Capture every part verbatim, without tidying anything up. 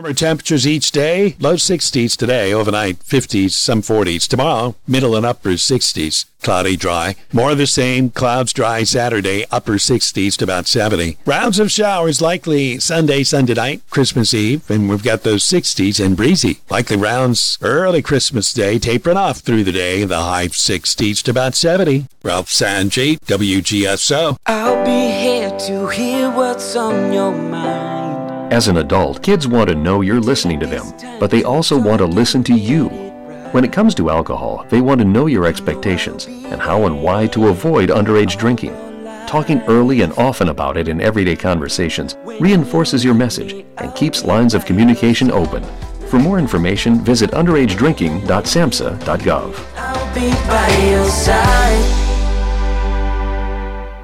Warmer temperatures each day, low sixties today, overnight fifties, some forties. Tomorrow, middle and upper sixties, cloudy, dry. More of the same, clouds dry Saturday, upper sixties to about seventy. Rounds of showers likely Sunday, Sunday night, Christmas Eve, and we've got those sixties and breezy. Likely rounds early Christmas Day, tapering off through the day, the high sixties to about seventy. Ralph Sanjay, W G S O. I'll be here to hear what's on your mind. As an adult, kids want to know you're listening to them, but they also want to listen to you. When it comes to alcohol, they want to know your expectations and how and why to avoid underage drinking. Talking early and often about it in everyday conversations reinforces your message and keeps lines of communication open. For more information, visit underage drinking dot samhsa dot gov. I'll be by your side.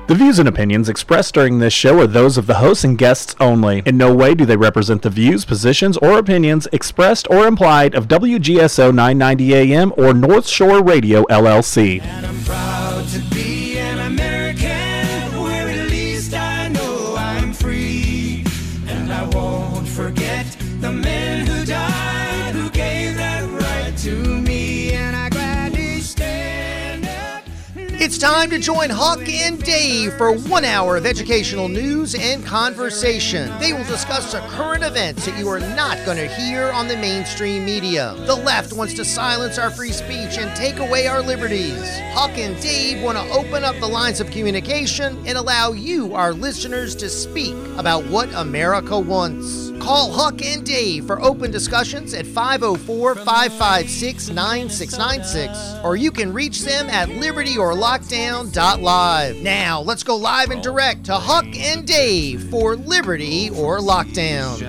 The views and opinions expressed during this show are those of the hosts and guests only. In no way do they represent the views, positions, or opinions expressed or implied of W G S O nine ninety A M or North Shore Radio, L L C. And I'm proud to be an American, where at least I know I'm free. And I won't forget the men who died, who gave that right to me. And I gladly stand up. It's time to join Huck and Dave for one hour of educational news and conversation. They will discuss the current events that you are not going to hear on the mainstream media. The left wants to silence our free speech and take away our liberties. Huck and Dave want to open up the lines of communication and allow you, our listeners, to speak about what America wants. Call Huck and Dave for open discussions at five oh four, five five six, nine six nine six, or you can reach them at liberty or lockdown dot live. Now, let's go live and direct to Huck and Dave for Liberty or Lockdown.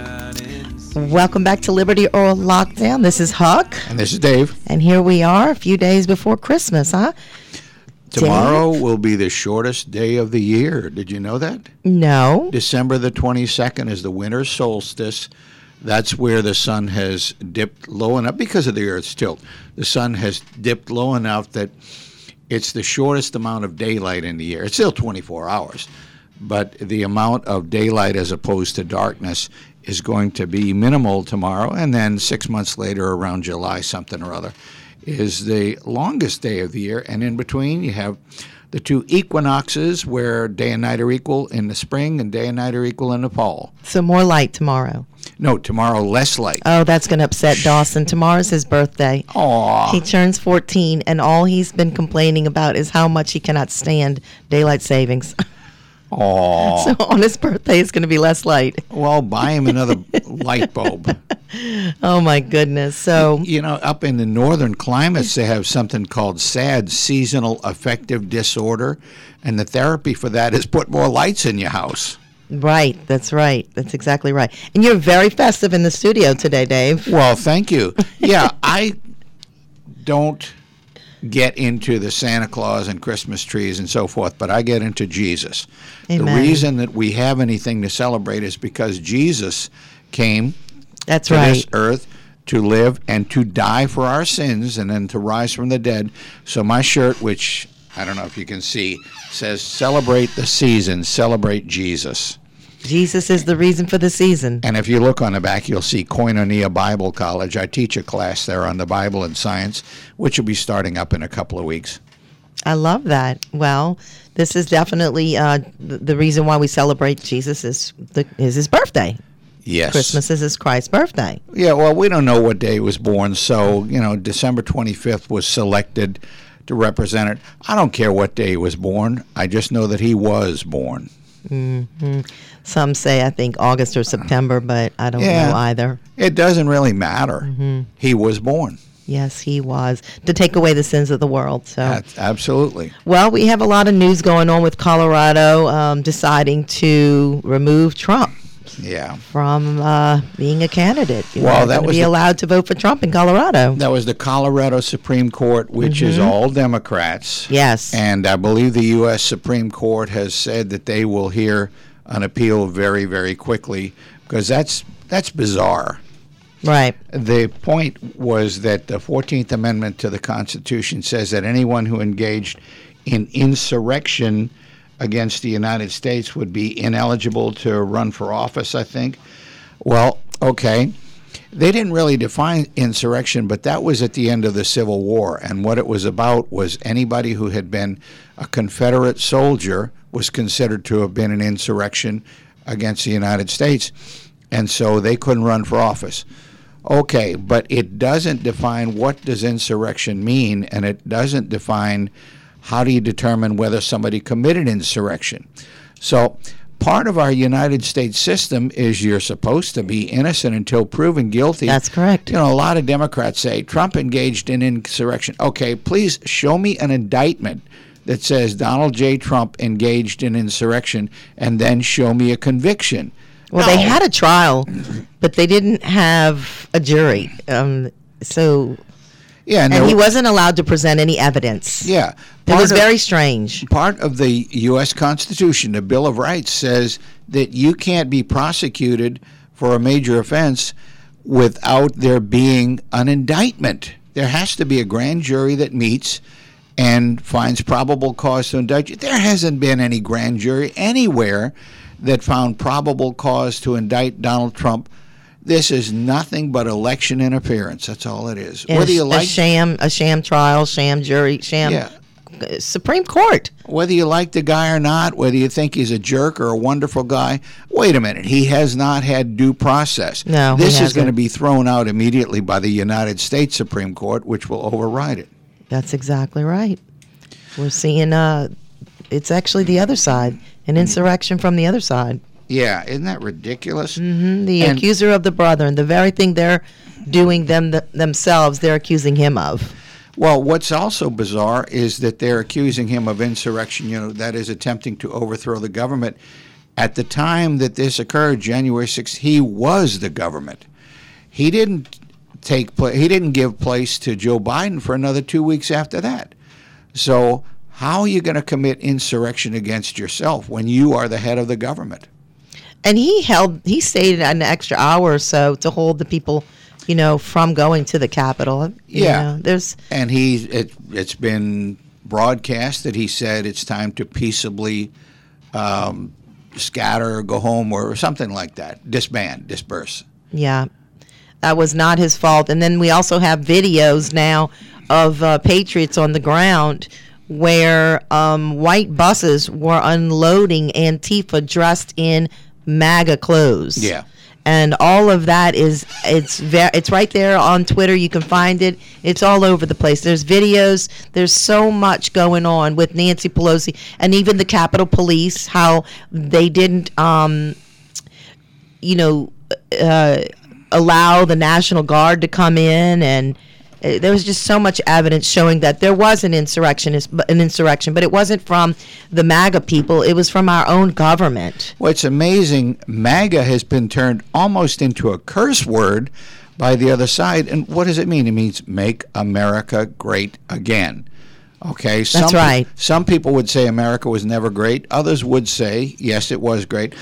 Welcome back to Liberty or Lockdown. This is Huck. And this is Dave. And here we are, a few days before Christmas, huh? Tomorrow Dave? Will be the shortest day of the year. Did you know that? No. December the twenty-second is the winter solstice. That's where the sun has dipped low enough, because of the Earth's tilt, the sun has dipped low enough that it's the shortest amount of daylight in the year. It's still twenty-four hours, but the amount of daylight as opposed to darkness is going to be minimal tomorrow, and then six months later, around July something or other, is the longest day of the year, and in between you have the two equinoxes where day and night are equal in the spring and day and night are equal in the fall. So more light tomorrow. No, tomorrow less light. Oh, that's going to upset Dawson. Tomorrow's his birthday. Aww. He turns fourteen, and all he's been complaining about is how much he cannot stand daylight savings. Aww. So on his birthday, it's going to be less light. Well, buy him another light bulb. Oh, my goodness. So you, you know, up in the northern climates, they have something called S A D, seasonal affective disorder, and the therapy for that is put more lights in your house. Right, that's right. That's exactly right. And you're very festive in the studio today, Dave. Well, thank you. Yeah, I don't get into the Santa Claus and Christmas trees and so forth, but I get into Jesus. Amen. The reason that we have anything to celebrate is because Jesus came that's to right. this earth to live and to die for our sins and then to rise from the dead. So my shirt, which I don't know if you can see, says celebrate the season, celebrate Jesus. Jesus is the reason for the season. And if you look on the back, you'll see Koinonia Bible College. I teach a class there on the Bible and science, which will be starting up in a couple of weeks. I love that. Well, this is definitely uh, the reason why we celebrate Jesus is, the, is his birthday. Yes. Christmas is his Christ's birthday. Yeah, well, we don't know what day he was born, so, you know, December twenty-fifth was selected to represent it. I don't care what day he was born. I just know that he was born. Mm-hmm. Some say, I think, August or September, but I don't yeah, know either. It doesn't really matter. Mm-hmm. He was born. Yes, he was, to take away the sins of the world. So that's absolutely. Well, we have a lot of news going on with Colorado um, deciding to remove Trump yeah. from uh, being a candidate. You well, know, that was be the, allowed to vote for Trump in Colorado. That was the Colorado Supreme Court, which mm-hmm. is all Democrats. Yes. And I believe the U S Supreme Court has said that they will hear an appeal very, very quickly, because that's that's bizarre. Right. The point was that the fourteenth Amendment to the Constitution says that anyone who engaged in insurrection against the United States would be ineligible to run for office, I think. Well, okay, they didn't really define insurrection, but that was at the end of the Civil War. And what it was about was anybody who had been a Confederate soldier was considered to have been an insurrection against the United States. And so they couldn't run for office. Okay, but it doesn't define what does insurrection mean, and it doesn't define how do you determine whether somebody committed insurrection. So part of our United States system is you're supposed to be innocent until proven guilty. That's correct. You know, a lot of Democrats say Trump engaged in insurrection. Okay, please show me an indictment that says Donald J. Trump engaged in insurrection, and then show me a conviction. Well, no. They had a trial, but they didn't have a jury. Um, so, yeah, and, and he wasn't allowed to present any evidence. Yeah. It was of, very strange. Part of the U S Constitution, the Bill of Rights, says that you can't be prosecuted for a major offense without there being an indictment. There has to be a grand jury that meets and finds probable cause to indict you. There hasn't been any grand jury anywhere that found probable cause to indict Donald Trump. This is nothing but election interference. That's all it is. Whether you like a sham, a sham trial, sham jury, sham yeah. Supreme Court. Whether you like the guy or not, whether you think he's a jerk or a wonderful guy, wait a minute. He has not had due process. No, this is going to be thrown out immediately by the United States Supreme Court, which will override it. That's exactly right. We're seeing uh, it's actually the other side. An insurrection from the other side. Yeah, isn't that ridiculous? Mm-hmm. The and accuser of the brethren, the very thing they're doing them th- themselves, they're accusing him of. Well, what's also bizarre is that they're accusing him of insurrection, you know, that is attempting to overthrow the government. At the time that this occurred, January sixth, he was the government. He didn't take pla- he didn't give place to Joe Biden for another two weeks after that. So how are you going to commit insurrection against yourself when you are the head of the government? And he held, he stayed an extra hour or so to hold the people, you know, from going to the Capitol. You yeah. know, there's and he, it, it's been broadcast that he said it's time to peaceably um, scatter, go home, or something like that. Disband, disperse. Yeah. That was not his fault. And then we also have videos now of uh, patriots on the ground where um, white buses were unloading Antifa dressed in MAGA clothes. Yeah. And all of that is, it's ver- it's right there on Twitter. You can find it. It's all over the place. There's videos. There's so much going on with Nancy Pelosi and even the Capitol Police, how they didn't, um, you know, uh, allow the National Guard to come in, and there was just so much evidence showing that there was an insurrection, an insurrection, but it wasn't from the MAGA people. It was from our own government. Well, it's amazing. MAGA has been turned almost into a curse word by the other side. And what does it mean? It means make America great again. Okay, some, that's right. Some people would say America was never great. Others would say, yes, it was great.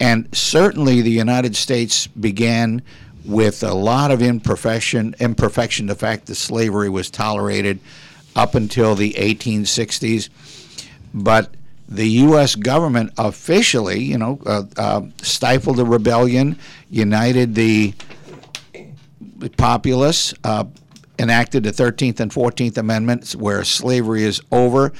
And certainly the United States began with a lot of imperfection, imperfection, the fact that slavery was tolerated up until the eighteen sixties. But the U S government officially, you know, uh, uh, stifled the rebellion, united the populace, uh, enacted the thirteenth and fourteenth Amendments where slavery is over.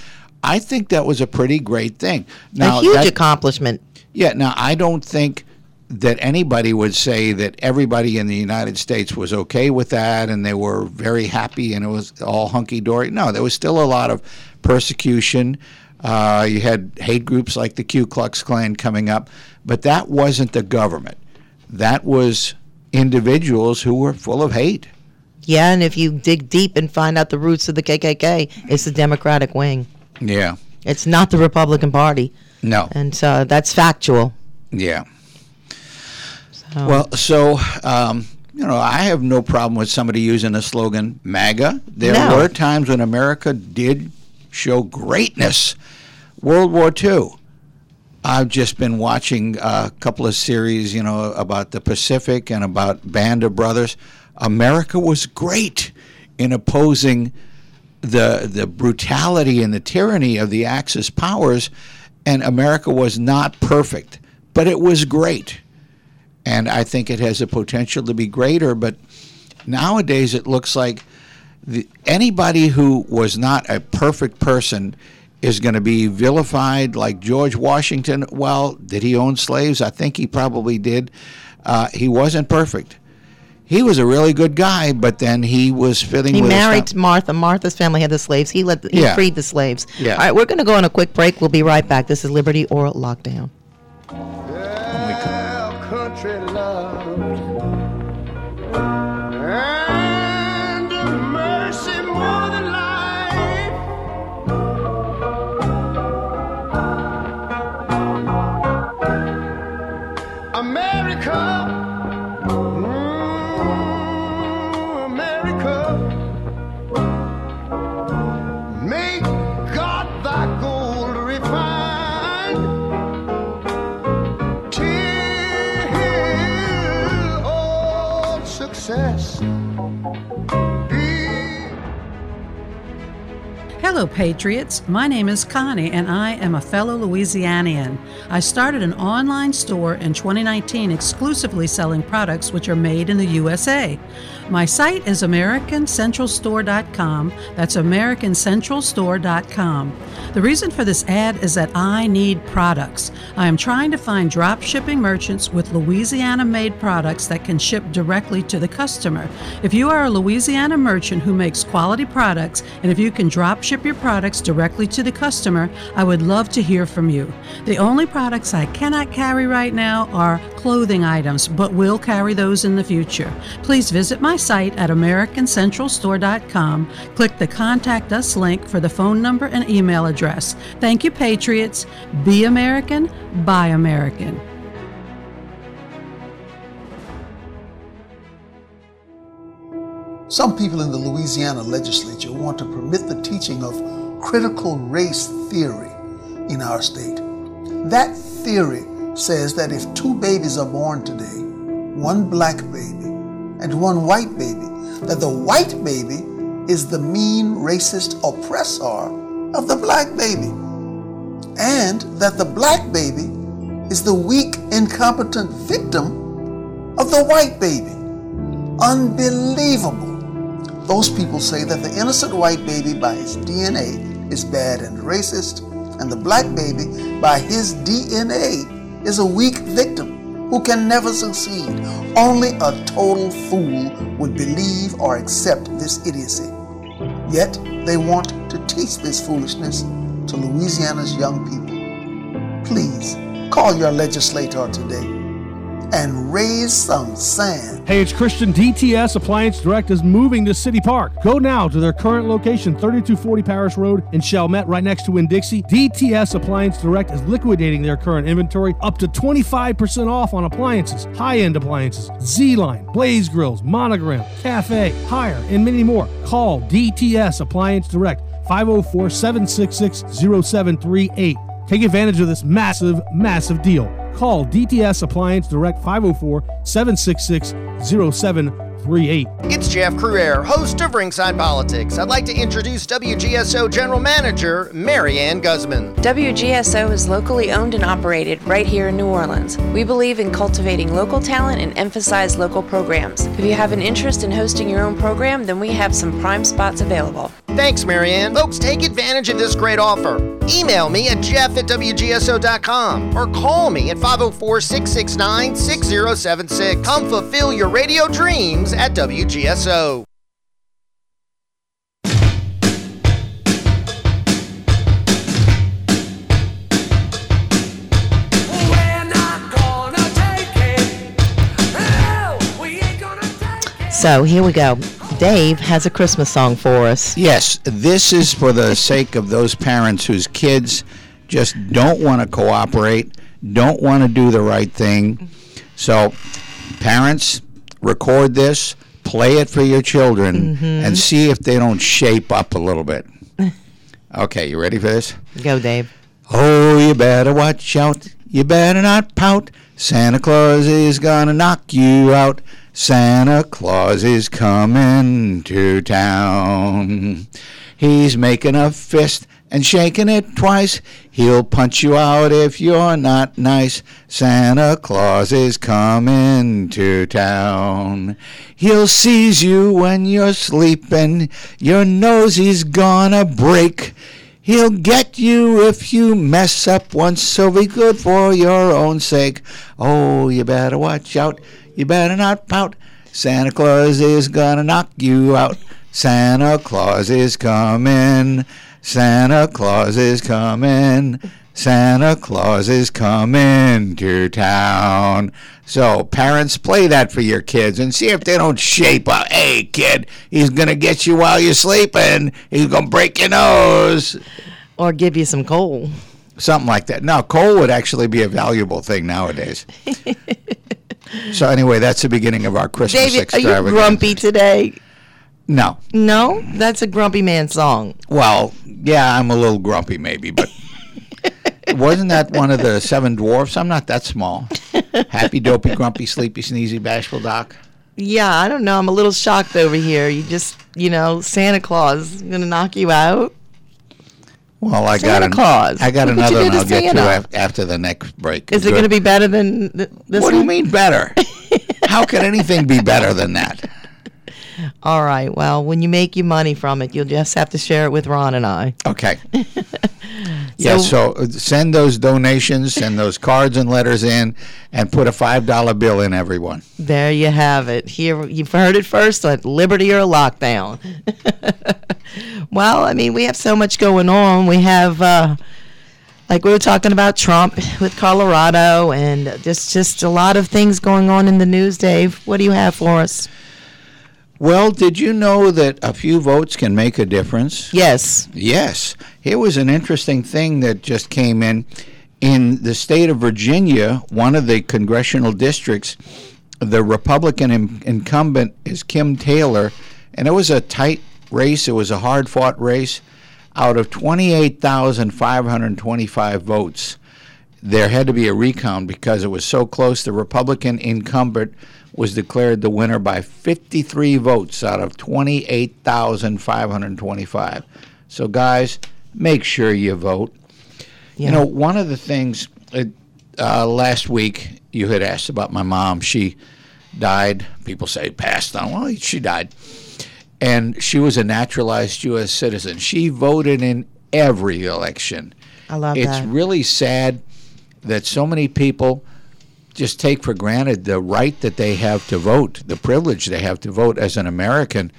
I think that was a pretty great thing. Now, a huge that, accomplishment. Yeah. Now, I don't think that anybody would say that everybody in the United States was okay with that and they were very happy and it was all hunky-dory. No, there was still a lot of persecution. Uh, you had hate groups like the Ku Klux Klan coming up, but that wasn't the government. That was individuals who were full of hate. Yeah, and if you dig deep and find out the roots of the K K K, it's the Democratic wing. Yeah. It's not the Republican Party. No. And so that's factual. Yeah. Oh. Well, so, um, you know, I have no problem with somebody using the slogan MAGA. There no. were times when America did show greatness. World War Two. I've just been watching a couple of series, you know, about the Pacific and about Band of Brothers. America was great in opposing the the brutality and the tyranny of the Axis powers, and America was not perfect, but it was great. and I think it has a potential to be greater. But nowadays it looks like the, anybody who was not a perfect person is going to be vilified, like George Washington. Well, did he own slaves? I think he probably did. Uh, he wasn't perfect. He was a really good guy, but then he was fitting he with... He married Martha. Martha's family had the slaves. He let the, he yeah. freed the slaves. Yeah. All right, we're going to go on a quick break. We'll be right back. This is Liberty or Lockdown. Girl, country loved, and mercy more than life. America. Hello, Patriots. My name is Connie, and I am a fellow Louisianian. I started an online store in twenty nineteen exclusively selling products which are made in the U S A. My site is American Central Store dot com. That's American Central Store dot com. The reason for this ad is that I need products. I am trying to find drop shipping merchants with Louisiana-made products that can ship directly to the customer. If you are a Louisiana merchant who makes quality products, and if you can drop ship your products directly to the customer, I would love to hear from you. The only products I cannot carry right now are clothing items, but will carry those in the future. Please visit my site at American Central Store dot com. Click the Contact Us link for the phone number and email address. Thank you, Patriots. Be American, buy American. Some people in the Louisiana legislature want to permit the teaching of critical race theory in our state. That theory says that if two babies are born today, one black baby and one white baby, that the white baby is the mean, racist oppressor of the black baby, and that the black baby is the weak, incompetent victim of the white baby. Unbelievable. Those people say that the innocent white baby by his D N A is bad and racist, and the black baby by his D N A is a weak victim who can never succeed. Only a total fool would believe or accept this idiocy. Yet they want to teach this foolishness to Louisiana's young people. Please call your legislator today and raise some sand. Hey, it's Christian. D T S Appliance Direct is moving to City Park. Go now to their current location, thirty-two forty Parish Road in Chalmette, right next to Winn-Dixie. D T S Appliance Direct is liquidating their current inventory up to twenty-five percent off on appliances, high-end appliances, Z-Line, Blaze Grills, Monogram, Cafe, Hire, and many more. Call D T S Appliance Direct, five oh four, seven six six, oh seven three eight. Take advantage of this massive, massive deal. Call D T S Appliance Direct, five oh four, seven six six, oh seven three eight. It's Jeff Cruere, host of Ringside Politics. I'd like to introduce W G S O General Manager Mary Ann Guzman. W G S O is locally owned and operated right here in New Orleans. We believe in cultivating local talent and emphasize local programs. If you have an interest in hosting your own program, then we have some prime spots available. Thanks, Mary Ann. Folks, take advantage of this great offer. Email me at jeff at W G S O dot com or call me at five oh four, six six nine, six oh seven six. Come fulfill your radio dreams at W G S O. So here we go. Dave has a Christmas song for us. Yes, this is for the sake of those parents whose kids just don't want to cooperate, don't want to do the right thing. So, parents, record this, play it for your children, mm-hmm. and see if they don't shape up a little bit. Okay, you ready for this? Go, Dave. Oh, you better watch out. You better not pout. Santa Claus is gonna knock you out. Santa Claus is coming to town. He's making a fist and shaking it twice. He'll punch you out if you're not nice. Santa Claus is coming to town. He'll seize you when you're sleeping. Your nose he's gonna break. He'll get you if you mess up once, so be good for your own sake. Oh, you better watch out. You better not pout. Santa Claus is gonna knock you out. Santa Claus is coming. Santa Claus is coming. Santa Claus is coming to town. So, parents, play that for your kids and see if they don't shape up. Hey, kid, he's going to get you while you're sleeping. He's going to break your nose. Or give you some coal. Something like that. Now, coal would actually be a valuable thing nowadays. So, anyway, that's the beginning of our Christmas David, extravaganza. Are you grumpy today? No. No? That's a grumpy man song. Well, yeah, I'm a little grumpy maybe, but wasn't that one of the Seven Dwarfs? I'm not that small. Happy, dopey, grumpy, sleepy, sneezy, bashful doc. Yeah, I don't know. I'm a little shocked over here. You just, you know, Santa Claus is going to knock you out. Well, I Santa got an, Claus. I got what another one I'll Santa? get to af- after the next break. Is Good. It going to be better than th- this What one? do you mean better? How could anything be better than that? All right. Well, when you make your money from it, you'll just have to share it with Ron and I. Okay. so, yeah, so send those donations, send those cards and letters in, and put a five dollar bill in, everyone. There you have it. Here, you've heard it first at Liberty or Lockdown. Well, I mean, we have so much going on. We have, uh, like we were talking about Trump with Colorado, and there's just a lot of things going on in the news, Dave. What do you have for us? Well, did you know that a few votes can make a difference? Yes. Yes. Here was an interesting thing that just came in. In the state of Virginia, one of the congressional districts, the Republican in- incumbent is Kim Taylor, and it was a tight race. It was a hard-fought race. Out of twenty-eight thousand five hundred twenty-five votes, there had to be a recount because it was so close. The Republican incumbent was declared the winner by fifty-three votes out of twenty-eight thousand five hundred twenty-five. So, guys, make sure you vote. Yeah. You know, one of the things uh, last week you had asked about my mom. She died. People say passed on. Well, she died. And she was a naturalized U S citizen. She voted in every election. I love it's that. It's really sad that so many people just take for granted the right that they have to vote, the privilege they have to vote as an American.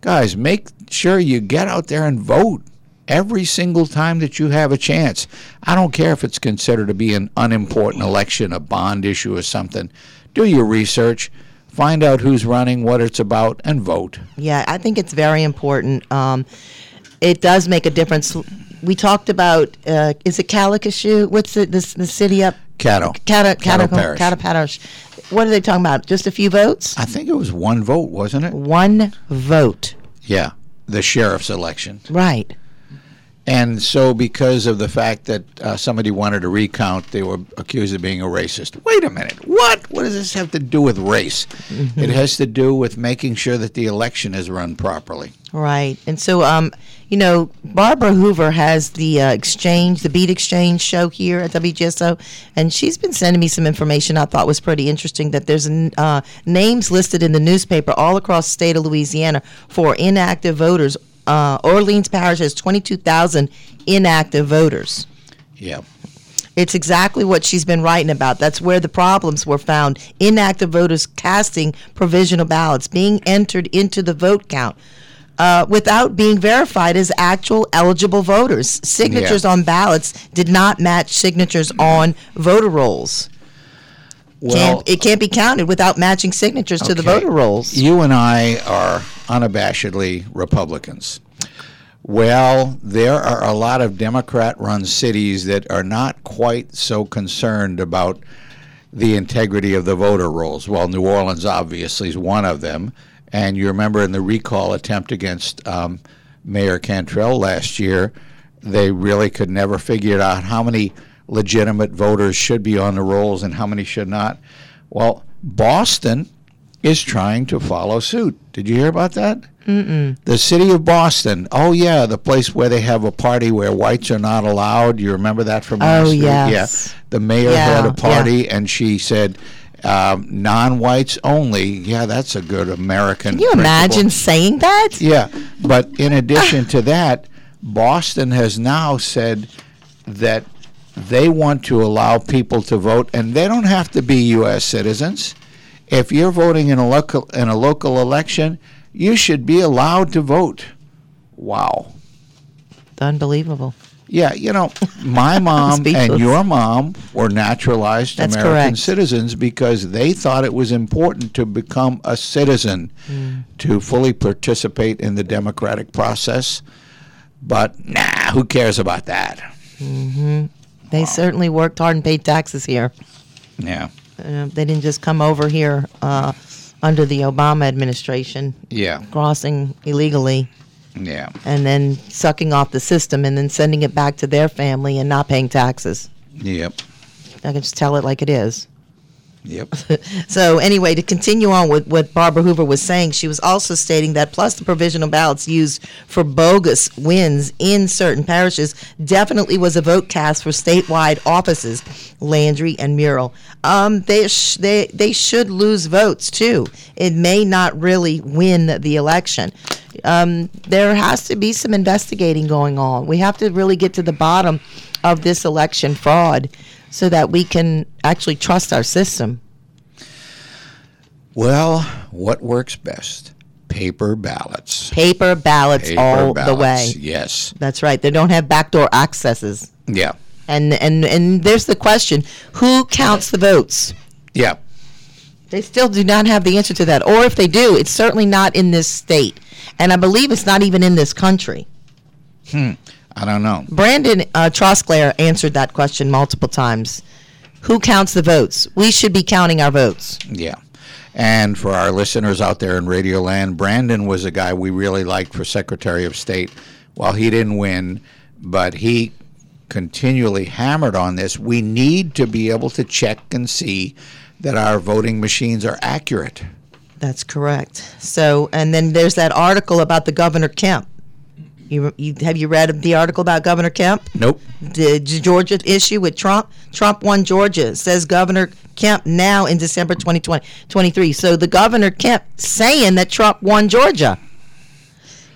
Guys, make sure you get out there and vote every single time that you have a chance. I don't care if it's considered to be an unimportant election, a bond issue or something. Do your research, find out who's running, what it's about, and vote. Yeah, I think it's very important. Um, it does make a difference. We talked about, uh, is it Calacasieu? What's the, the, the city up? Caddo. Caddo, Caddo, Caddo, Caddo Parish. What are they talking about? Just a few votes? I think it was one vote, wasn't it? One vote. Yeah, the sheriff's election. Right. And so because of the fact that uh, somebody wanted a recount, they were accused of being a racist. Wait a minute. What? What does this have to do with race? Mm-hmm. It has to do with making sure that the election is run properly. Right. And so, um, you know, Barbara Hoover has the uh, exchange, the Beat Exchange show here at W G S O, and she's been sending me some information I thought was pretty interesting, that there's uh, names listed in the newspaper all across the state of Louisiana for inactive voters. Uh, Orleans Parish has twenty-two thousand inactive voters. Yeah. It's exactly what she's been writing about. That's where the problems were found. Inactive voters casting provisional ballots, being entered into the vote count uh, without being verified as actual eligible voters. Signatures yeah. on ballots did not match signatures on voter rolls. Well, can't, it can't be counted without matching signatures okay. to the voter rolls. You and I are unabashedly Republicans. Well, there are a lot of Democrat-run cities that are not quite so concerned about the integrity of the voter rolls. Well, New Orleans obviously is one of them. And you remember in the recall attempt against um, Mayor Cantrell last year, they really could never figure out how many legitimate voters should be on the rolls and how many should not. Well, Boston is trying to follow suit. Did you hear about that? Mm-mm. The city of Boston. Oh, yeah, the place where they have a party where whites are not allowed. You remember that from last oh, week? Yes. Yeah. The mayor yeah, had a party, yeah. and she said, um, non-whites only. Yeah, that's a good American Can you principle. Imagine saying that? Yeah. But in addition to that, Boston has now said that they want to allow people to vote, and they don't have to be U S citizens. If you're voting in a local in a local election, you should be allowed to vote. Wow. Unbelievable. Yeah, you know, my mom and your mom were naturalized That's American correct. Citizens because they thought it was important to become a citizen mm. to fully participate in the democratic process. But, nah, who cares about that? Mm-hmm. They wow. certainly worked hard and paid taxes here. Yeah. Uh, they didn't just come over here uh, under the Obama administration. Yeah. Crossing illegally. Yeah. And then sucking off the system and then sending it back to their family and not paying taxes. Yep. I can just tell it like it is. Yep. So anyway, to continue on with what Barbara Hoover was saying, she was also stating that plus the provisional ballots used for bogus wins in certain parishes definitely was a vote cast for statewide offices, Landry and Muriel. Um, they sh- they they should lose votes too. It may not really win the election. Um, there has to be some investigating going on. We have to really get to the bottom of this election fraud, so that we can actually trust our system. Well, what works best? Paper ballots. Paper ballots Paper all ballots, the way. Yes. That's right. They don't have backdoor accesses. Yeah. And and and there's the question, who counts the votes? Yeah. They still do not have the answer to that. Or if they do, it's certainly not in this state. And I believe it's not even in this country. Hmm. I don't know. Brandon uh, Trosclair answered that question multiple times. Who counts the votes? We should be counting our votes. Yeah. And for our listeners out there in Radio Land, Brandon was a guy we really liked for Secretary of State. Well, he didn't win, but he continually hammered on this. We need to be able to check and see that our voting machines are accurate. That's correct. So, and then there's that article about the Governor Kemp. You, you, have you read the article about Governor Kemp? Nope. The Georgia issue with Trump? Trump won Georgia, says Governor Kemp now in December twenty twenty-three. So the Governor Kemp saying that Trump won Georgia.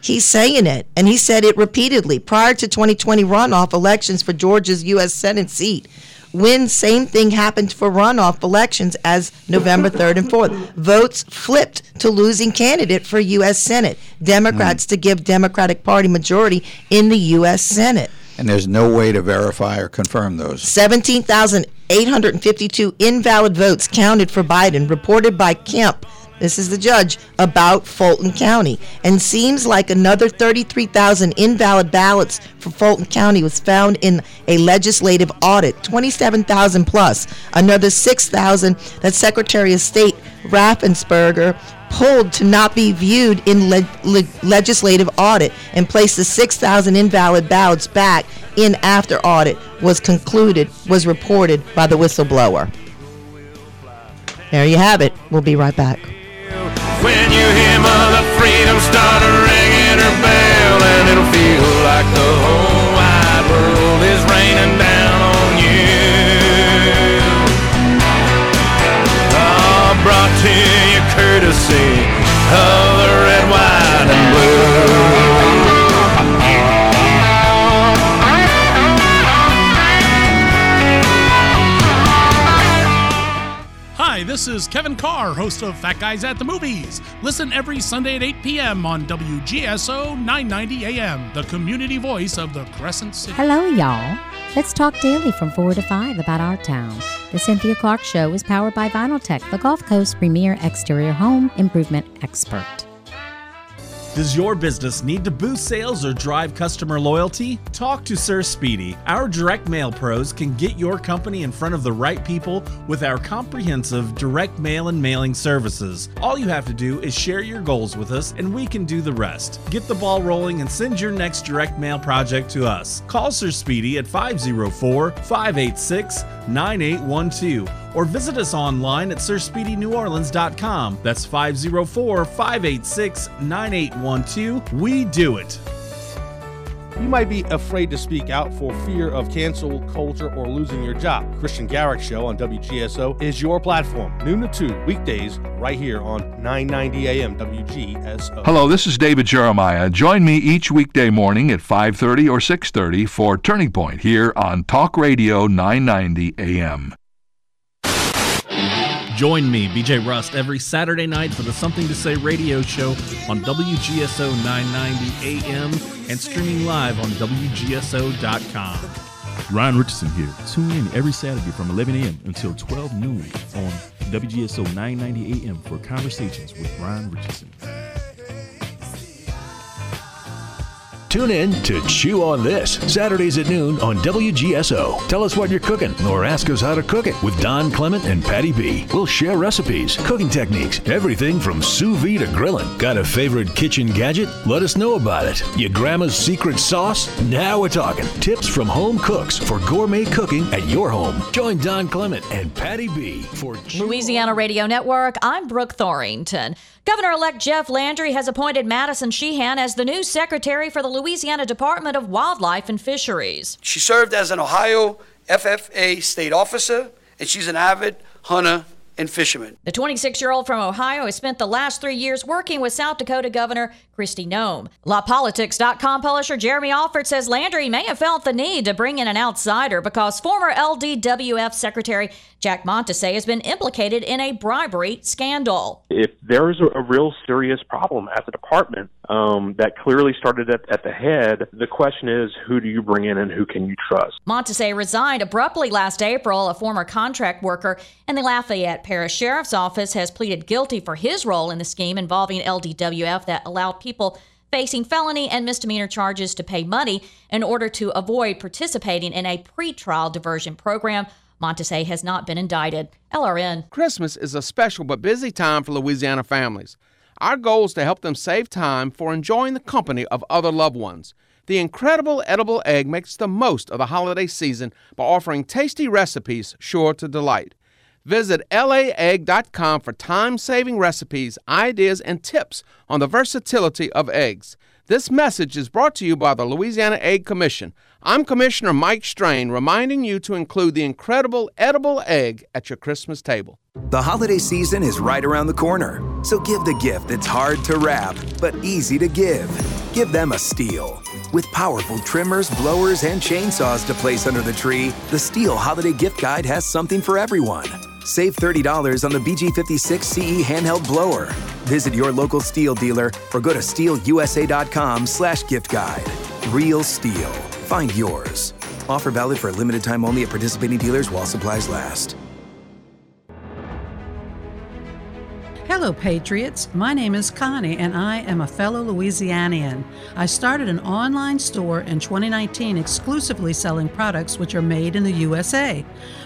He's saying it, and he said it repeatedly. Prior to twenty twenty runoff elections for Georgia's U S Senate seat, when same thing happened for runoff elections as November third and fourth. Votes flipped to losing candidate for U S Senate. Democrats mm. to give Democratic Party majority in the U S Senate. And there's no way to verify or confirm those. seventeen thousand eight hundred fifty-two invalid votes counted for Biden, reported by Kemp. This is the judge, about Fulton County. And seems like another thirty-three thousand invalid ballots for Fulton County was found in a legislative audit, twenty-seven thousand plus. Another six thousand that Secretary of State Raffensperger pulled to not be viewed in le- le- legislative audit and placed the six thousand invalid ballots back in after audit was concluded, was reported by the whistleblower. There you have it. We'll be right back. When you hear Mother Freedom start ringing her bell, and it'll feel like the whole wide world is raining down on you. All brought to you courtesy of the red, white, and blue. Hi, this is Kevin Carr, host of Fat Guys at the Movies. Listen every Sunday at eight p.m. on W G S O nine ninety A M, the community voice of the Crescent City. Hello, y'all. Let's talk daily from four to five about our town. The Cynthia Clark Show is powered by Vinyltech, the Gulf Coast premier exterior home improvement expert. Does your business need to boost sales or drive customer loyalty? Talk to Sir Speedy. Our direct mail pros can get your company in front of the right people with our comprehensive direct mail and mailing services. All you have to do is share your goals with us and we can do the rest. Get the ball rolling and send your next direct mail project to us. Call Sir Speedy at five oh four, five eight six, nine eight one two or visit us online at Sir Speedy New Orleans dot com. That's five oh four, five eight six, nine eight one two. We do it. You might be afraid to speak out for fear of cancel culture or losing your job. Christian Garrick's show on W G S O is your platform. Noon to two, weekdays, right here on nine ninety A M W G S O. Hello, this is David Jeremiah. Join me each weekday morning at five thirty or six thirty for Turning Point here on Talk Radio nine ninety A M. Join me, B J Rust, every Saturday night for the Something to Say radio show on W G S O nine ninety A M and streaming live on W G S O dot com. Ryan Richardson here. Tune in every Saturday from eleven A M until twelve noon on W G S O nine ninety A M for Conversations with Ryan Richardson. Tune in to Chew on This, Saturdays at noon on W G S O. Tell us what you're cooking or ask us how to cook it with Don Clement and Patty B. We'll share recipes, cooking techniques, everything from sous vide to grilling. Got a favorite kitchen gadget? Let us know about it. Your grandma's secret sauce? Now we're talking. Tips from home cooks for gourmet cooking at your home. Join Don Clement and Patty B for Chew Louisiana Radio Network. I'm Brooke Thorrington. Governor-elect Jeff Landry has appointed Madison Sheehan as the new secretary for the Louisiana Department of Wildlife and Fisheries. She served as an Ohio F F A state officer, and she's an avid hunter and fisherman. The twenty-six-year-old from Ohio has spent the last three years working with South Dakota Governor Kristi Noem. Law Politics dot com publisher Jeremy Alford says Landry may have felt the need to bring in an outsider because former L D W F Secretary Jack Montoucet has been implicated in a bribery scandal. If there is a real serious problem at the department um, that clearly started at, at the head, the question is, who do you bring in and who can you trust? Montoucet resigned abruptly last April. A former contract worker in the Lafayette Parish Sheriff's Office has pleaded guilty for his role in the scheme involving L D W F that allowed people facing felony and misdemeanor charges to pay money in order to avoid participating in a pretrial diversion program. Montoucet has not been indicted. L R N. Christmas is a special but busy time for Louisiana families. Our goal is to help them save time for enjoying the company of other loved ones. The incredible edible egg makes the most of the holiday season by offering tasty recipes sure to delight. Visit L A egg dot com for time-saving recipes, ideas, and tips on the versatility of eggs. This message is brought to you by the Louisiana Egg Commission. I'm Commissioner Mike Strain, reminding you to include the incredible edible egg at your Christmas table. The holiday season is right around the corner, so give the gift that's hard to wrap but easy to give. Give them a Stihl. With powerful trimmers, blowers, and chainsaws to place under the tree, the Stihl Holiday Gift Guide has something for everyone. Save thirty dollars on the B G fifty-six C E handheld blower. Visit your local Stihl dealer or go to Stihl U S A dot com slash gift guide. Real Stihl. Find yours. Offer valid for a limited time only at participating dealers while supplies last. Hello, Patriots. My name is Connie, and I am a fellow Louisianian. I started an online store in twenty nineteen exclusively selling products which are made in the U S A.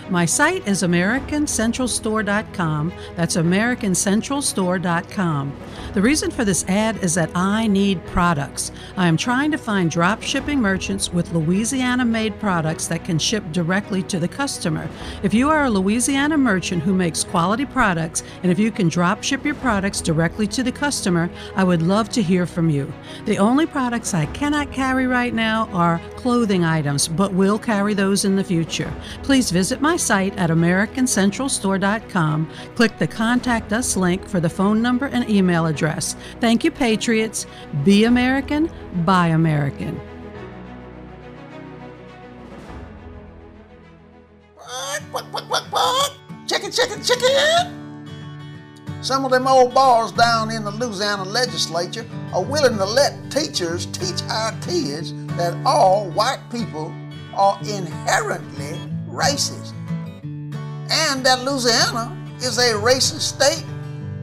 My site is American Central Store dot com. That's American Central Store dot com. The reason for this ad is that I need products. I am trying to find drop shipping merchants with Louisiana-made products that can ship directly to the customer. If you are a Louisiana merchant who makes quality products, and if you can drop ship your products directly to the customer, I would love to hear from you. The only products I cannot carry right now are clothing items, but will carry those in the future. Please visit my site at American Central Store dot com. Click the Contact Us link for the phone number and email address. Thank you, Patriots. Be American, buy American. What, what, what, what, what? Chicken, chicken, chicken! Some of them old bars down in the Louisiana legislature are willing to let teachers teach our kids that all white people are inherently racist, and that Louisiana is a racist state,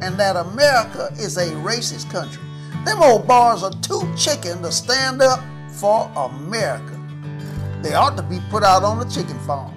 and that America is a racist country. Them old bars are too chicken to stand up for America. They ought to be put out on the chicken farm.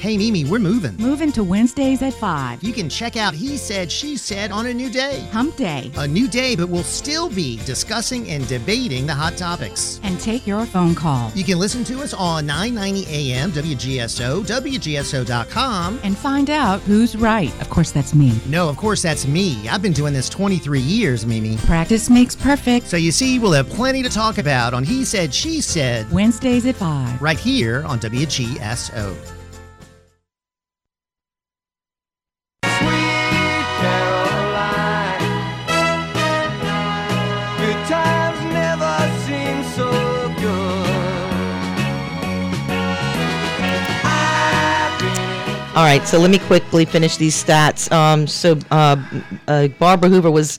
Hey, Mimi, we're moving. Moving to Wednesdays at five. You can check out He Said, She Said on a new day. Hump day. A new day, but we'll still be discussing and debating the hot topics. And take your phone call. You can listen to us on nine ninety A M W G S O, W G S O dot com. And find out who's right. Of course, that's me. No, of course, that's me. I've been doing this twenty-three years, Mimi. Practice makes perfect. So you see, we'll have plenty to talk about on He Said, She Said. Wednesdays at five. Right here on W G S O. All right, so let me quickly finish these stats. Um, so uh, uh, Barbara Hoover was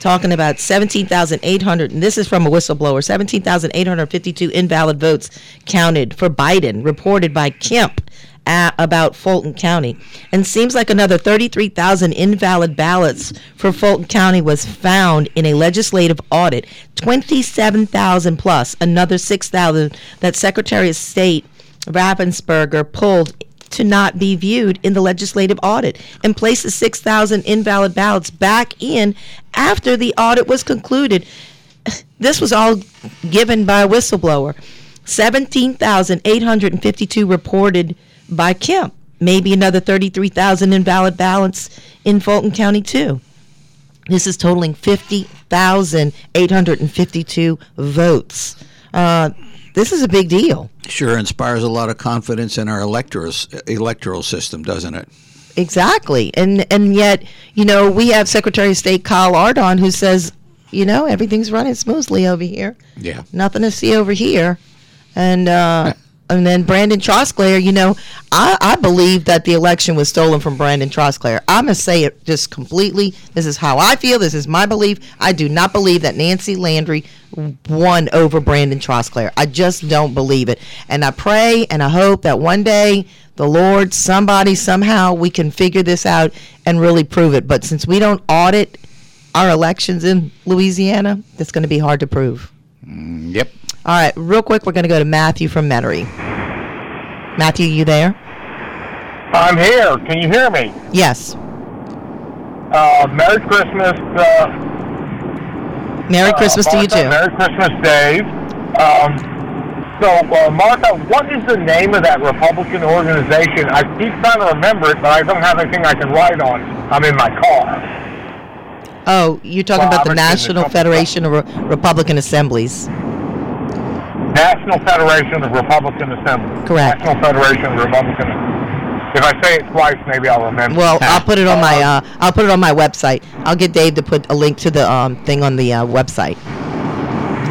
talking about seventeen thousand eight hundred, and this is from a whistleblower, seventeen thousand eight hundred fifty-two invalid votes counted for Biden, reported by Kemp at, about Fulton County. And seems like another thirty-three thousand invalid ballots for Fulton County was found in a legislative audit, twenty-seven thousand plus, another six thousand that Secretary of State Raffensperger pulled to not be viewed in the legislative audit, and place the six thousand invalid ballots back in after the audit was concluded. This was all given by a whistleblower. seventeen thousand eight hundred fifty-two reported by Kemp. Maybe another thirty-three thousand invalid ballots in Fulton County, too. This is totaling fifty thousand eight hundred fifty-two votes. Uh, this is a big deal. Sure inspires a lot of confidence in our electoral electoral system, doesn't it? Exactly. And and yet, you know, we have Secretary of State Kyle Ardern who says, you know, everything's running smoothly over here. Yeah. Nothing to see over here. And uh, and then Brandon Trosclair, you know, I, I believe that the election was stolen from Brandon Trosclair. I'm going to say it just completely. This is how I feel. This is my belief. I do not believe that Nancy Landry won over Brandon Trosclair. I just don't believe it. And I pray and I hope that one day the Lord, somebody, somehow we can figure this out and really prove it. But since we don't audit our elections in Louisiana, that's going to be hard to prove. Mm, yep. All right, real quick, we're going to go to Matthew from Metairie. Matthew, you there? I'm here. Can you hear me? Yes. Uh, Merry Christmas. Uh Merry Christmas uh, Martha, to you, too. Merry Christmas, Dave. Um, so, uh, Martha, what is the name of that Republican organization? I keep trying to remember it, but I don't have anything I can write on. I'm in my car. Oh, you're talking well, about the National Federation of Re- Republican Assemblies. National Federation of Republican Assemblies. Correct. National Federation of Republican Assemblies. If I say it twice, maybe I'll remember. Well, I'll put it on my uh, I'll put it on my website. I'll get Dave to put a link to the um, thing on the uh, website.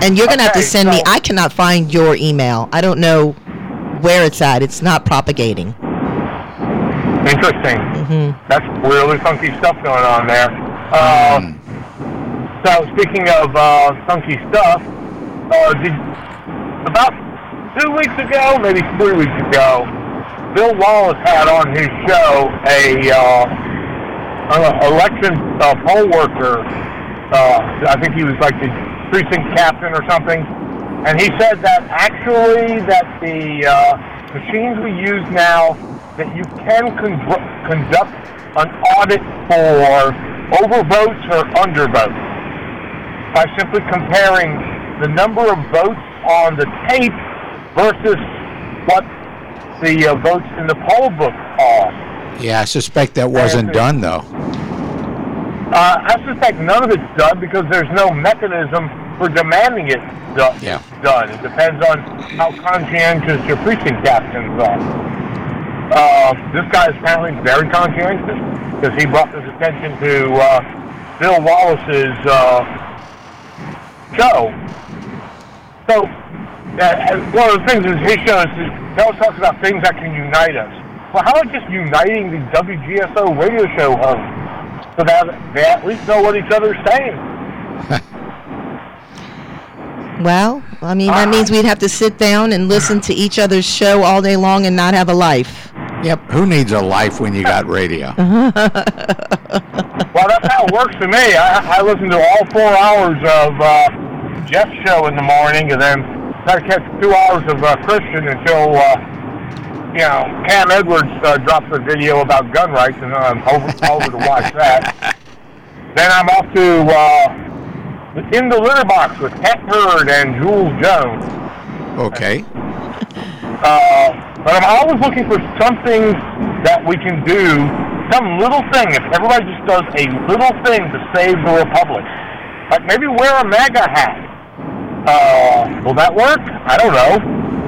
And you're going to okay, have to send so me. I cannot find your email. I don't know where it's at. It's not propagating. Interesting. Mm-hmm. That's really funky stuff going on there. Uh, mm. So speaking of uh, funky stuff, uh, did, about two weeks ago, maybe three weeks ago, Bill Wallace had on his show a uh, uh, election uh, poll worker. Uh, I think he was like the precinct captain or something, and he said that actually that the uh, machines we use now that you can con- conduct an audit for overvotes or undervotes by simply comparing the number of votes on the tape versus what the uh, votes in the poll book are. Yeah, I suspect that wasn't and, done, though. Uh, I suspect none of it's done because there's no mechanism for demanding it do- yeah. done. It depends on how conscientious your precinct captains are. Uh, this guy is apparently very conscientious because he brought his attention to uh, Bill Wallace's uh, show. So, Uh, one of the things in his show is to tell us talks about things that can unite us. Well, how about just uniting the W G S O radio show hosts so that they at least know what each other's saying? Well, I mean, that uh, means we'd have to sit down and listen to each other's show all day long and not have a life. Yep. Who needs a life when you got radio? Well, that's how it works for me. I, I listen to all four hours of uh, Jeff's show in the morning and then try to catch two hours of uh, Christian until uh, you know, Cam Edwards uh, drops a video about gun rights, and I'm over, over to watch that. Then I'm off to uh, In the Litter Box with Pat Bird and Jules Jones. Okay. Uh, but I'm always looking for something that we can do, some little thing. If everybody just does a little thing to save the republic, like maybe wear a MAGA hat. Uh, will that work? I don't know.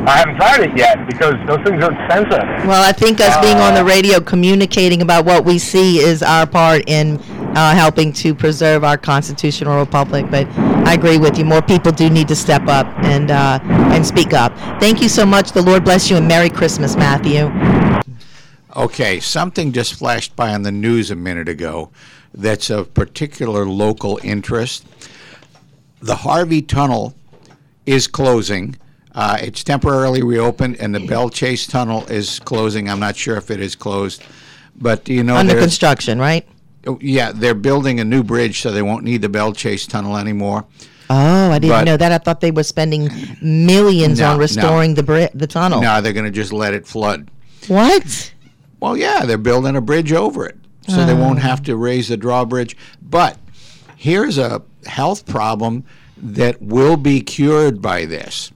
I haven't tried it yet because those things are expensive. Well, I think us uh, being on the radio communicating about what we see is our part in uh, helping to preserve our constitutional republic. But I agree with you. More people do need to step up and uh, and speak up. Thank you so much. The Lord bless you and Merry Christmas, Matthew. Okay, something just flashed by on the news a minute ago that's of particular local interest. The Harvey Tunnel is closing. Uh, it's temporarily reopened, and the Belle Chasse Tunnel is closing. I'm not sure if it is closed, but you know, under construction, right? Yeah, they're building a new bridge, so they won't need the Belle Chasse Tunnel anymore. Oh, I didn't but, know that. I thought they were spending millions no, on restoring no. the bri- the tunnel. No, they're going to just let it flood. What? Well, yeah, they're building a bridge over it, so oh. they won't have to raise the drawbridge. But here's a health problem that will be cured by this.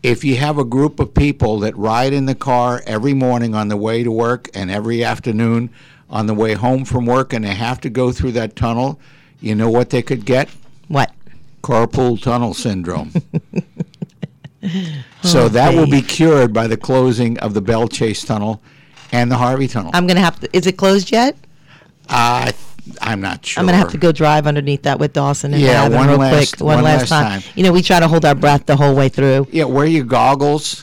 If you have a group of people that ride in the car every morning on the way to work and every afternoon on the way home from work and they have to go through that tunnel, you know what they could get? What? Carpool tunnel syndrome. So oh, that babe. will be cured by the closing of the Belle Chasse Tunnel and the Harvey Tunnel. I'm going to have to, is it closed yet? Uh, I'm not sure. I'm going to have to go drive underneath that with Dawson and yeah, one real last, quick. One, one last, last time. time. You know, we try to hold our breath the whole way through. Yeah, wear your goggles.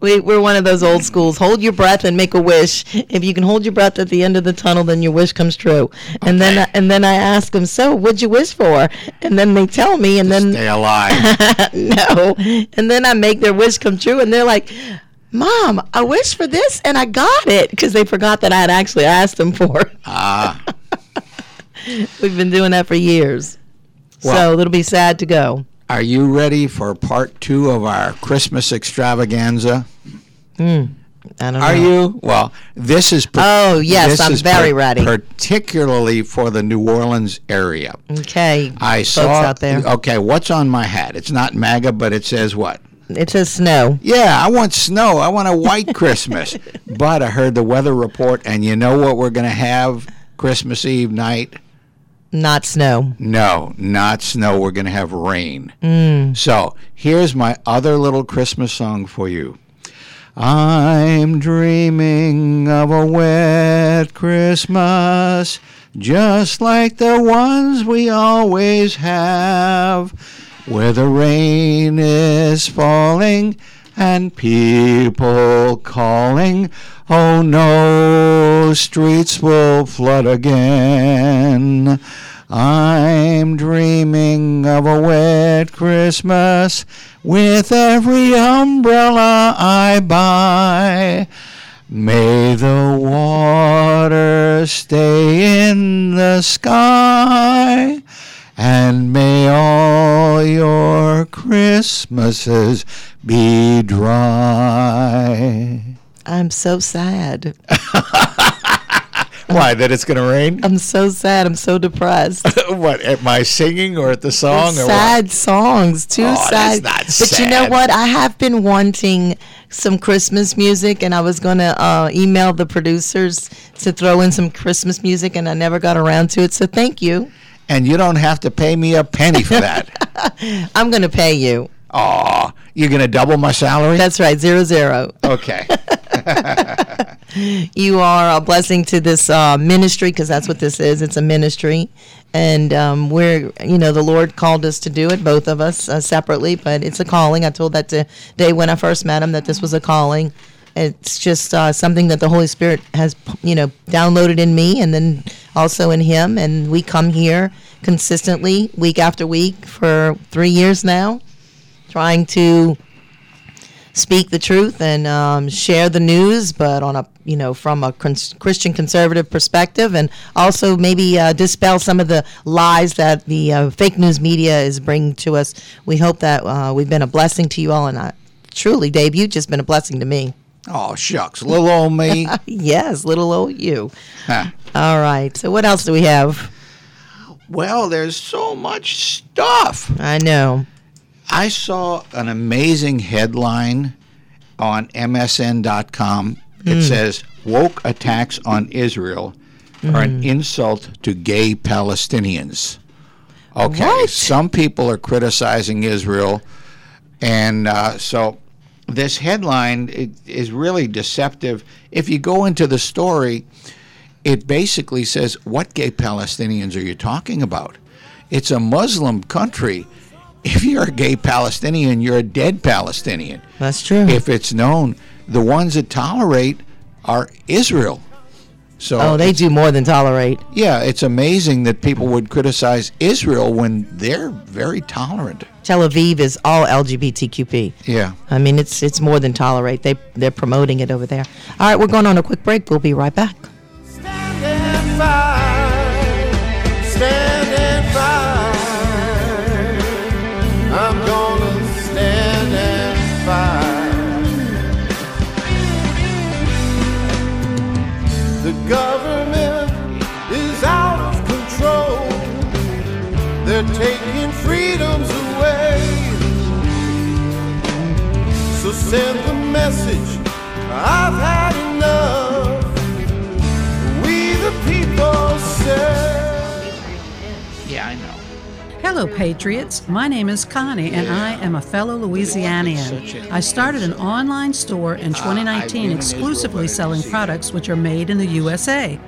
we, we're one of those old schools. Hold your breath and make a wish. If you can hold your breath at the end of the tunnel, then your wish comes true. And okay. then I, and then I ask them, so what'd you wish for? And then they tell me. and to then stay alive. No. And then I make their wish come true, and they're like, Mom, I wished for this, and I got it, because they forgot that I had actually asked them for it. Ah. We've been doing that for years. Well, so it'll be sad to go. Are you ready for part two of our Christmas extravaganza? Mm, I don't are know. Are you? Well, this is... Per- oh, yes, this I'm is very per- ready. Particularly for the New Orleans area. Okay, I folks saw, out there. Okay, what's on my hat? It's not MAGA, but it says what? It says snow. Yeah, I want snow. I want a white Christmas. But I heard the weather report, and you know what we're going to have Christmas Eve night? Not snow. No, not snow. We're going to have rain. Mm. So here's my other little Christmas song for you. I'm dreaming of a wet Christmas, just like the ones we always have, where the rain is falling and people calling, oh no, streets will flood again. I'm dreaming of a wet Christmas with every umbrella I buy. May the water stay in the sky, and may all your Christmases be dry. I'm so sad. Why, that it's going to rain? I'm so sad. I'm so depressed. What, at my singing or at the song? It's or sad what? songs, too oh, sad. That's not but sad. You know what? I have been wanting some Christmas music, and I was going to uh, email the producers to throw in some Christmas music, and I never got around to it, so thank you. And you don't have to pay me a penny for that. I'm going to pay you. Aw, you're going to double my salary? That's right, zero, zero. Okay. You are a blessing to this uh, ministry, because that's what this is. It's a ministry. And um, we're, you know, the Lord called us to do it, both of us uh, separately, but it's a calling. I told that today when I first met him that this was a calling. It's just uh, something that the Holy Spirit has, you know, downloaded in me and then also in him. And we come here consistently week after week for three years now, trying to speak the truth and um, share the news, but on a, you know, from a cons- Christian conservative perspective, and also maybe uh, dispel some of the lies that the uh, fake news media is bringing to us. We hope that uh, we've been a blessing to you all, and I, truly, Dave, you've just been a blessing to me. Oh, shucks. Little old me. Yes, little old you. Huh. All right. So what else do we have? Well, there's so much stuff. I know. I saw an amazing headline on M S N dot com. It mm. says, woke attacks on Israel mm. are an insult to gay Palestinians. Okay. What? Some people are criticizing Israel. And uh, so this headline it, is really deceptive. If you go into the story, it basically says, what gay Palestinians are you talking about? It's a Muslim country. If you're a gay Palestinian, you're a dead Palestinian. That's true. If it's known, the ones that tolerate are Israel. So oh, they do more than tolerate. Yeah, it's amazing that people would criticize Israel when they're very tolerant. Tel Aviv is all L G B T Q P. Yeah. I mean, it's it's more than tolerate. They, they're promoting it over there. All right, we're going on a quick break. We'll be right back. Stand by, stand by. I'm gonna stand and by. The government is out of control. They're taking freedoms away. So send the message, I've had enough. Yeah, I know. Hello, Patriots. My name is Connie, and yeah. I am a fellow Louisianian. I started an online store in twenty nineteen uh, exclusively selling products which are made in the U S A.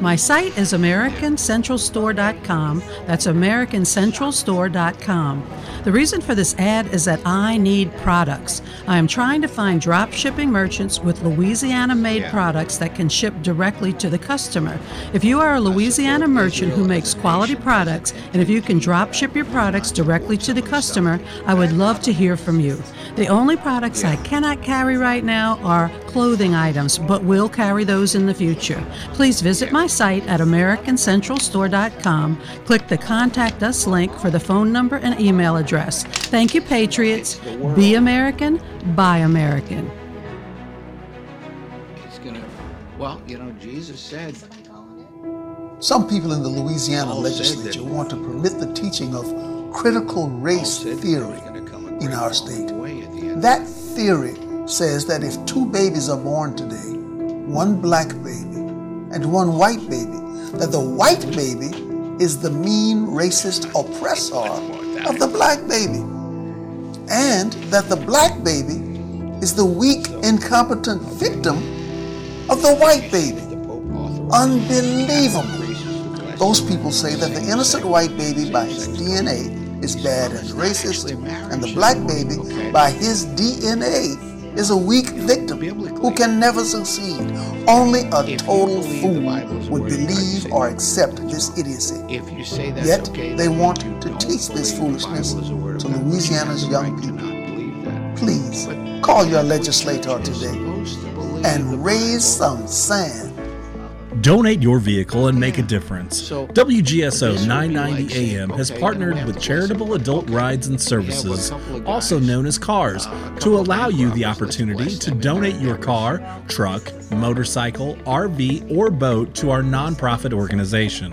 My site is American Central Store dot com. That's American Central Store dot com. The reason for this ad is that I need products. I am trying to find drop shipping merchants with Louisiana-made yeah. products that can ship directly to the customer. If you are a Louisiana merchant who makes quality products, and if you can drop ship your products directly to the customer, I would love to hear from you. The only products yeah. I cannot carry right now are clothing items, but will carry those in the future. Please visit my site at American Central Store dot com. Click the Contact Us link for the phone number and email address. Thank you, Patriots. Be American, buy American. It's gonna, well, you know, Jesus said. Some people in the Louisiana I'll legislature want to permit the teaching of critical race theory in our state. That theory says that if two babies are born today, one black baby and one white baby, that the white baby is the mean, racist oppressor of the black baby, and that the black baby is the weak, incompetent victim of the white baby. Unbelievable. Those people say that the innocent white baby by his D N A is bad and racist, and the black baby by his D N A is a weak victim who can never succeed. Only a total fool would believe or accept this idiocy. Yet they want to teach this foolishness to Louisiana's young people. Please call your legislator today and raise some sand. Donate your vehicle and make a difference. So, W G S O nine ninety like, A M okay, has partnered with Charitable Adult Rides and Services, also known as CARS, uh, to allow you the opportunity to donate your car, truck, motorcycle, R V, or boat to our nonprofit organization.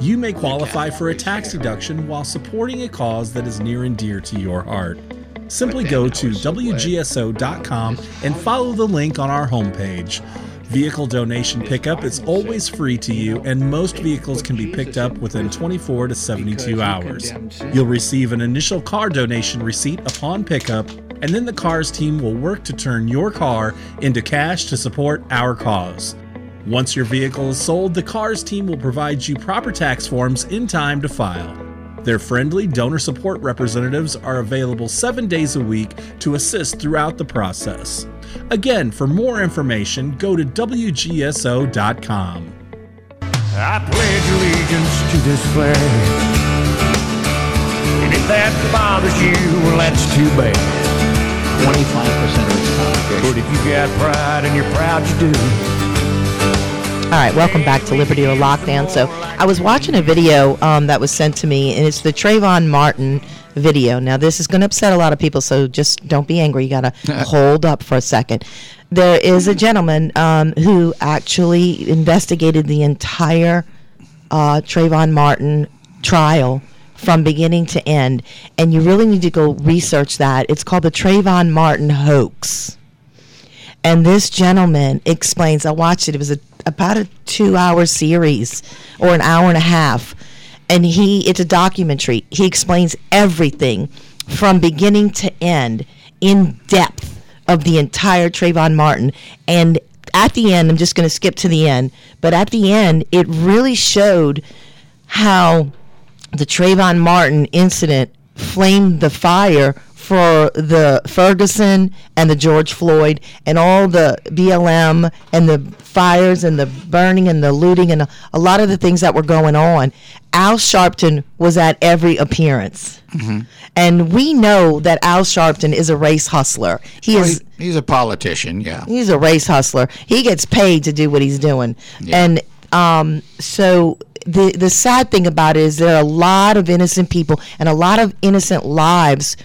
You may qualify for a tax deduction while supporting a cause that is near and dear to your heart. Simply go to W G S O dot com and follow the link on our homepage. Vehicle donation pickup is always free to you, and most vehicles can be picked up within twenty-four to seventy-two hours. You'll receive an initial car donation receipt upon pickup, and then the CARS team will work to turn your car into cash to support our cause. Once your vehicle is sold, the CARS team will provide you proper tax forms in time to file. Their friendly donor support representatives are available seven days a week to assist throughout the process. Again, for more information, go to W G S O dot com. I pledge allegiance to this flag, and if that bothers you, well, that's too bad. twenty-five percent of its congregation. But if you got pride and you're proud, you do. All right, welcome back to Liberty or Lockdown. So I was watching a video um, that was sent to me, and it's the Trayvon Martin video. Now, this is going to upset a lot of people, so just don't be angry. You got to hold up for a second. there is a gentleman um, who actually investigated the entire uh, Trayvon Martin trial from beginning to end, and you really need to go research that. It's called the Trayvon Martin hoax. And this gentleman explains, I watched it, it was a, about a two-hour series or an hour and a half, and he it's a documentary. He explains everything from beginning to end in depth of the entire Trayvon Martin. And at the end, I'm just going to skip to the end, but at the end, it really showed how the Trayvon Martin incident flamed the fire for the Ferguson and the George Floyd and all the B L M and the fires and the burning and the looting and a lot of the things that were going on. Al Sharpton was at every appearance. Mm-hmm. And we know that Al Sharpton is a race hustler. He well, is. He, he's a politician, yeah. He's a race hustler. He gets paid to do what he's doing. Yeah. And um, so... The the sad thing about it is there are a lot of innocent people and a lot of innocent lives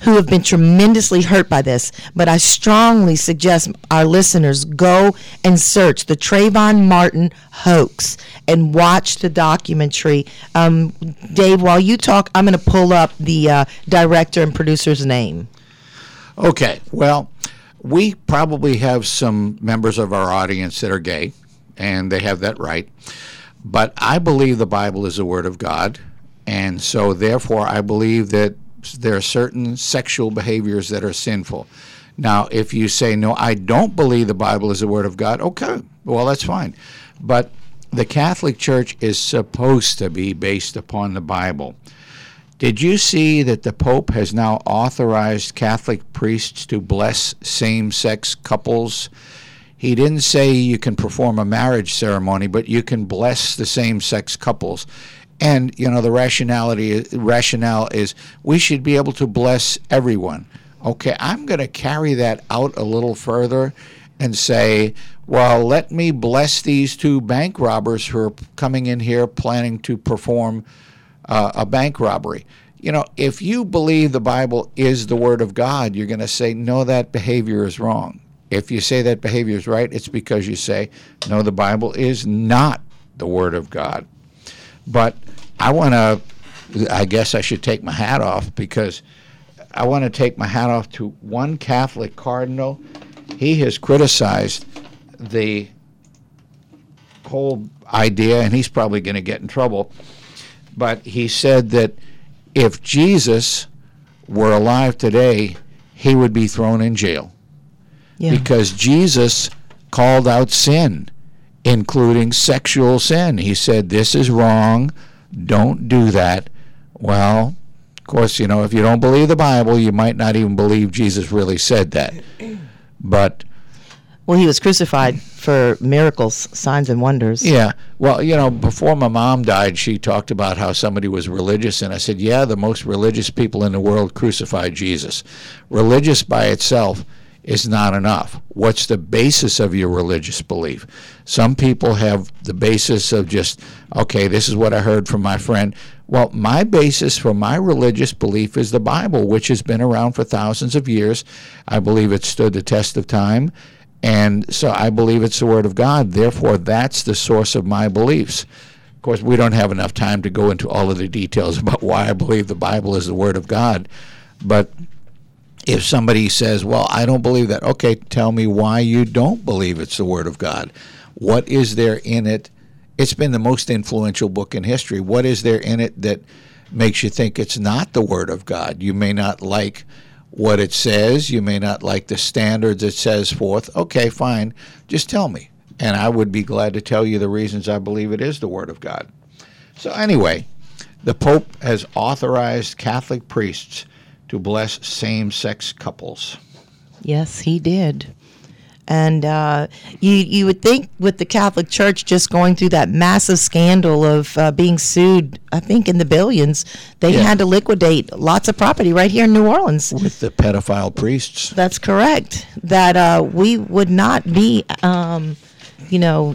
who have been tremendously hurt by this. But I strongly suggest our listeners go and search the Trayvon Martin hoax and watch the documentary. Um, Dave, while you talk, I'm going to pull up the uh, director and producer's name. Okay. Well, we probably have some members of our audience that are gay, and they have that right. But I believe the Bible is the Word of God, and so therefore I believe that there are certain sexual behaviors that are sinful. Now, if you say, no, I don't believe the Bible is the Word of God, okay, well, that's fine. But the Catholic Church is supposed to be based upon the Bible. Did you see that the Pope has now authorized Catholic priests to bless same-sex couples? He didn't say you can perform a marriage ceremony, but you can bless the same-sex couples. And, you know, the rationality, rationale is we should be able to bless everyone. Okay, I'm going to carry that out a little further and say, well, let me bless these two bank robbers who are coming in here planning to perform uh, a bank robbery. You know, if you believe the Bible is the Word of God, you're going to say, no, that behavior is wrong. If you say that behavior is right, it's because you say, no, the Bible is not the Word of God. But I want to, I guess I should take my hat off, because I want to take my hat off to one Catholic cardinal. He has criticized the whole idea, and he's probably going to get in trouble. But he said that if Jesus were alive today, he would be thrown in jail. Yeah. Because Jesus called out sin, including sexual sin. He said, this is wrong. Don't do that. Well, of course, you know, if you don't believe the Bible, you might not even believe Jesus really said that. But well, he was crucified for miracles, signs, and wonders. Yeah. Well, you know, before my mom died, she talked about how somebody was religious, and I said, yeah, the most religious people in the world crucified Jesus. Religious by itself is not enough. What's the basis of your religious belief? Some people have the basis of just, okay, this is what I heard from my friend. Well, my basis for my religious belief is the Bible, which has been around for thousands of years. I believe it stood the test of time, and so I believe it's the Word of God. Therefore, that's the source of my beliefs. Of course, we don't have enough time to go into all of the details about why I believe the Bible is the Word of God, but if somebody says, well, I don't believe that, okay, tell me why you don't believe it's the Word of God. What is there in it? It's been the most influential book in history. What is there in it that makes you think it's not the Word of God? You may not like what it says. You may not like the standards it says forth. Okay, fine. Just tell me. And I would be glad to tell you the reasons I believe it is the Word of God. So anyway, the Pope has authorized Catholic priests to bless same-sex couples. Yes, he did. And uh, you you would think with the Catholic Church just going through that massive scandal of uh, being sued, I think in the billions, they yeah. had to liquidate lots of property right here in New Orleans. With the pedophile priests. That's correct. That uh, we would not be, um, you know,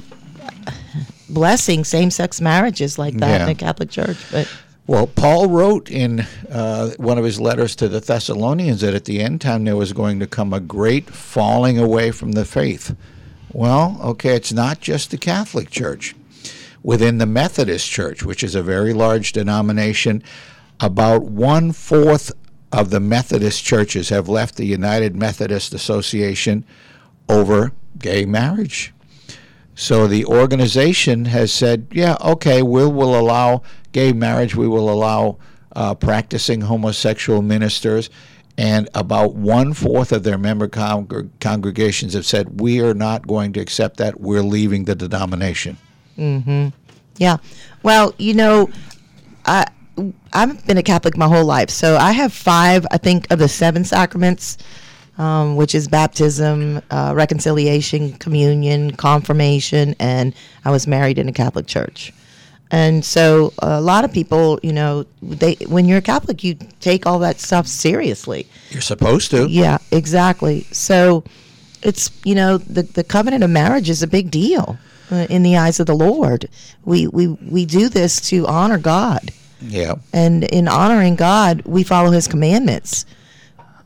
blessing same-sex marriages like that yeah. in the Catholic Church. But Well, Paul wrote in uh, one of his letters to the Thessalonians that at the end time there was going to come a great falling away from the faith. Well, okay, it's not just the Catholic Church. Within the Methodist Church, which is a very large denomination, about one-fourth of the Methodist churches have left the United Methodist Association over gay marriage. So the organization has said, yeah, okay, we'll, we'll allow gay marriage, we will allow uh, practicing homosexual ministers, and about one-fourth of their member con- congregations have said, we are not going to accept that, we're leaving the denomination. Mm-hmm. Yeah. Well, you know, I, I've been a Catholic my whole life, so I have five, I think, of the seven sacraments, um, which is baptism, uh, reconciliation, communion, confirmation, and I was married in a Catholic church. And so a lot of people, you know, they when you're a Catholic, you take all that stuff seriously. You're supposed to. Yeah, exactly. So it's, you know, the, the covenant of marriage is a big deal. In the eyes of the Lord, we, we we do this to honor God. Yeah. And in honoring God, we follow His commandments.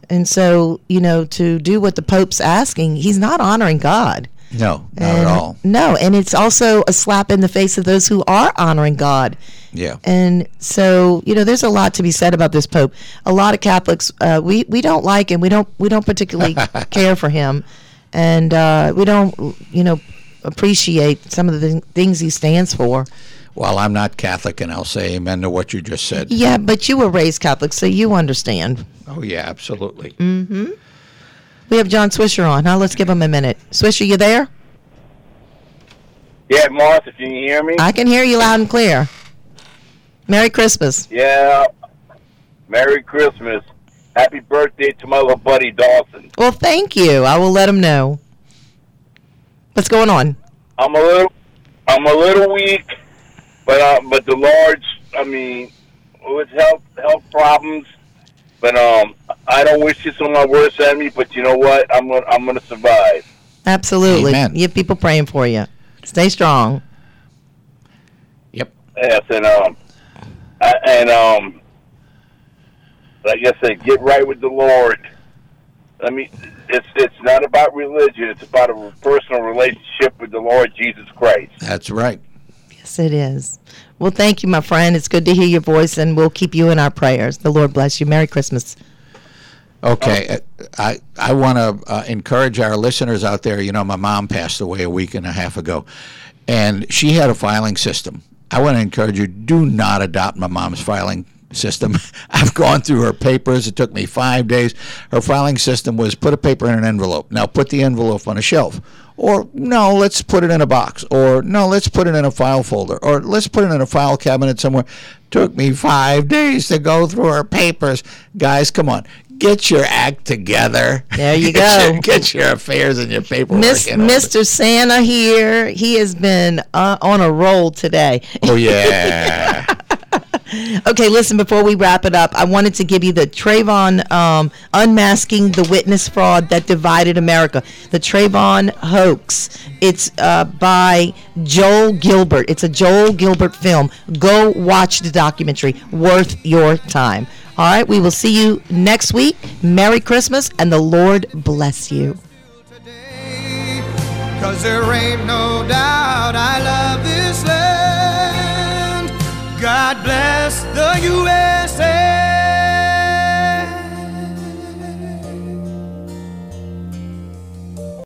And so, you know, to do what the Pope's asking, he's not honoring God. No, not and, at all. No, and it's also a slap in the face of those who are honoring God. Yeah. And so, you know, there's a lot to be said about this Pope. A lot of Catholics, uh, we we don't like him. We don't we don't particularly care for him, and uh, we don't, you know. appreciate some of the th- things he stands for. Well, I'm not Catholic, and I'll say amen to what you just said. Yeah, but you were raised Catholic, so you understand. Oh, yeah, absolutely. Mm-hmm. We have John Swisher on, huh? Let's give him a minute. Swisher, you there? Yeah, Martha, can you hear me? I can hear you loud and clear. Merry Christmas. Yeah, Merry Christmas. Happy birthday to my little buddy, Dawson. Well, thank you. I will let him know. What's going on? I'm a little, I'm a little weak, but uh, but the large, I mean, with health health problems. But um, I don't wish this on my worst enemy. But you know what? I'm gonna I'm gonna survive. Absolutely. Amen. You have people praying for you. Stay strong. Yep. Yes, and um, I, and um, like I said, get right with the Lord. Let me. It's it's not about religion. It's about a personal relationship with the Lord Jesus Christ. That's right. Yes, it is. Well, thank you, my friend. It's good to hear your voice, and we'll keep you in our prayers. The Lord bless you. Merry Christmas. Okay. Oh. I, I want to uh, encourage our listeners out there. You know, my mom passed away a week and a half ago, and she had a filing system. I want to encourage you, do not adopt my mom's filing system. I've gone through her papers. It took me five days. Her filing system was put a paper in an envelope. Now put the envelope on a shelf. Or no, let's put it in a box. Or no, let's put it in a file folder. Or let's put it in a file cabinet somewhere. Took me five days to go through her papers. Guys, come on. Get your act together. There you get go. Your, get your affairs and your paperwork. Miss, and Mister Santa here. He has been uh, on a roll today. Oh, yeah. Okay, listen, before we wrap it up, I wanted to give you the Trayvon um, unmasking the witness fraud that divided America, the Trayvon hoax. It's uh, by Joel Gilbert. It's a Joel Gilbert film. Go watch the documentary. Worth your time. All right, we will see you next week. Merry Christmas, and the Lord bless you. 'Cause there ain't no doubt I love this land. God bless the U S